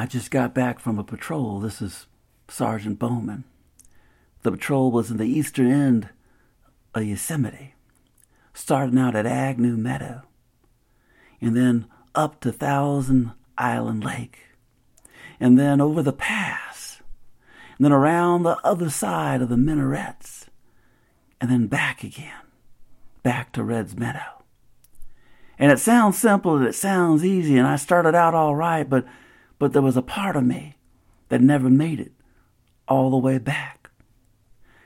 I just got back from a patrol. This is Sergeant Bowman. The patrol was in the eastern end of Yosemite, starting out at Agnew Meadow, and then up to Thousand Island Lake, and then over the pass, and then around the other side of the Minarets, and then back again, back to Red's Meadow. And it sounds simple and it sounds easy, and I started out all right, but there was a part of me that never made it all the way back.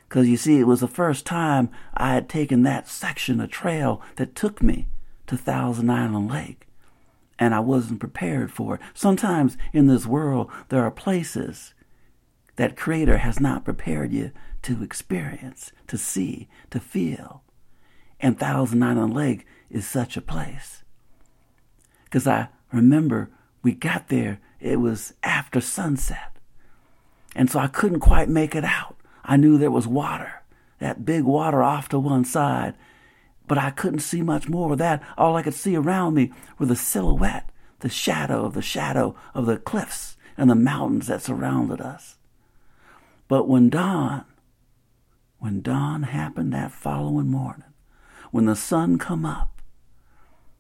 Because, you see, it was the first time I had taken that section of trail that took me to Thousand Island Lake, and I wasn't prepared for it. Sometimes in this world, there are places that Creator has not prepared you to experience, to see, to feel. And Thousand Island Lake is such a place. Because I remember we got there, it was after sunset. And so I couldn't quite make it out. I knew there was water, that big water off to one side. But I couldn't see much more of that. All I could see around me were the silhouette, the shadow of the cliffs and the mountains that surrounded us. But when dawn happened that following morning, when the sun come up,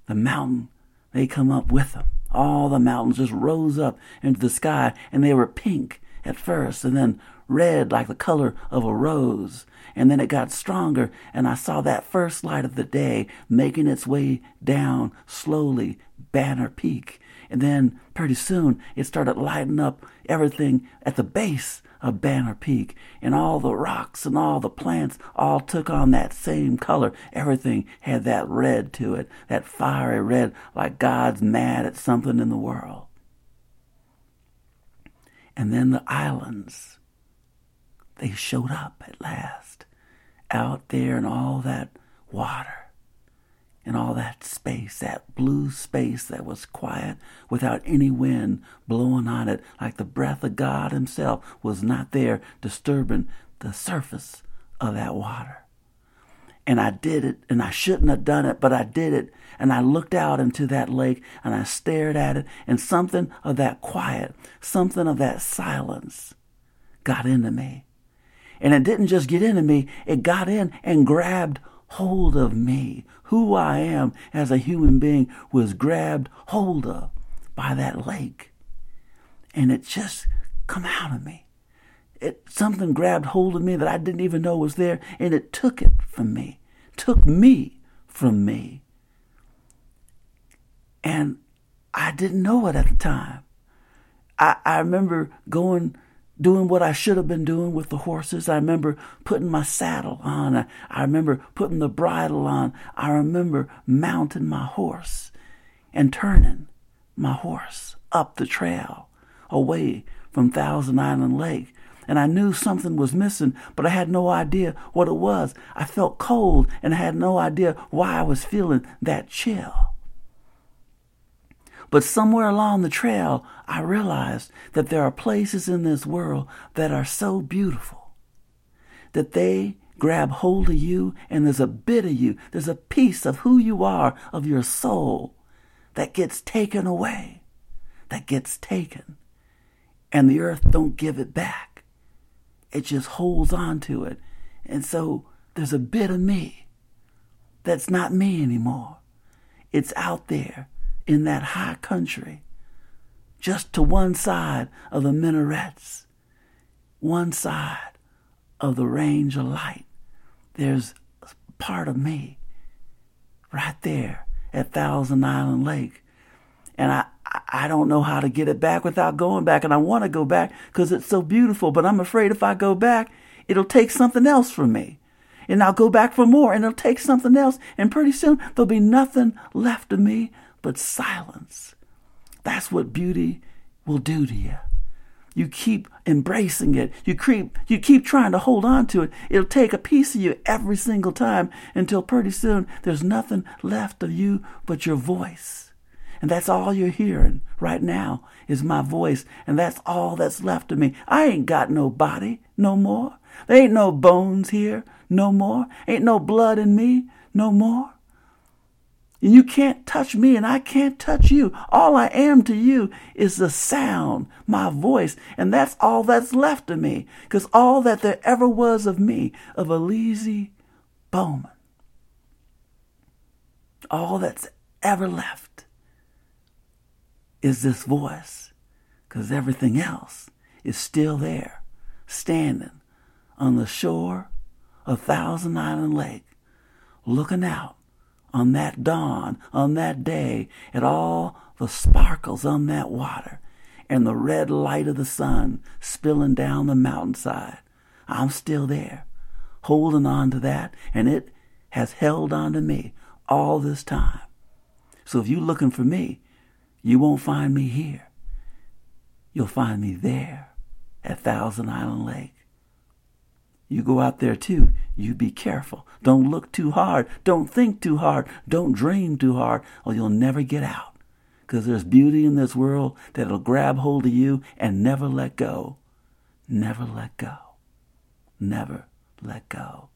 the mountain, they come up with them. All the mountains just rose up into the sky, and they were pink at first, and then red like the color of a rose. And then it got stronger, and I saw that first light of the day making its way down slowly, Banner Peak. And then pretty soon it started lighting up everything at the base of Banner Peak, and all the rocks and all the plants all took on that same color. Everything had that red to it, that fiery red, like God's mad at something in the world. And then the islands, they showed up at last, out there in all that water, in all that space, that blue space that was quiet without any wind blowing on it, like the breath of God himself was not there disturbing the surface of that water. And I did it, and I shouldn't have done it, but I did it. And I looked out into that lake, and I stared at it, and something of that quiet, something of that silence got into me. And it didn't just get into me, it got in and grabbed hold of me. Who I am as a human being was grabbed hold of by that lake. And it just come out of me. Something grabbed hold of me that I didn't even know was there, and it took it from me, took me from me. And I didn't know it at the time. I remember doing what I should have been doing with the horses. I remember putting my saddle on. I remember putting the bridle on. I remember mounting my horse and turning my horse up the trail away from Thousand Island Lake. And I knew something was missing, but I had no idea what it was. I felt cold, and I had no idea why I was feeling that chill. But somewhere along the trail, I realized that there are places in this world that are so beautiful that they grab hold of you, and there's a bit of you, there's a piece of who you are, of your soul, that gets taken away, that gets taken, and the earth don't give it back. It just holds on to it. And so there's a bit of me that's not me anymore. It's out there in that high country, just to one side of the Minarets, one side of the range of light. There's a part of me right there at Thousand Island Lake. And I don't know how to get it back without going back, and I want to go back because it's so beautiful, but I'm afraid if I go back, it'll take something else from me. And I'll go back for more, and it'll take something else, and pretty soon there'll be nothing left of me but silence. That's what beauty will do to you. You keep embracing it. You keep trying to hold on to it. It'll take a piece of you every single time until pretty soon there's nothing left of you but your voice. And that's all you're hearing right now is my voice. And that's all that's left of me. I ain't got no body no more. There ain't no bones here no more. Ain't no blood in me no more. And you can't touch me, and I can't touch you. All I am to you is the sound, my voice, and that's all that's left of me, because all that there ever was of me, of Elsie Bowman, all that's ever left is this voice, because everything else is still there, standing on the shore of Thousand Island Lake, looking out on that dawn, on that day, at all the sparkles on that water and the red light of the sun spilling down the mountainside. I'm still there, holding on to that, and it has held on to me all this time. So if you're looking for me, you won't find me here. You'll find me there at Thousand Island Lake. You go out there too, you be careful. Don't look too hard. Don't think too hard. Don't dream too hard, or you'll never get out. Because there's beauty in this world that'll grab hold of you and never let go. Never let go. Never let go.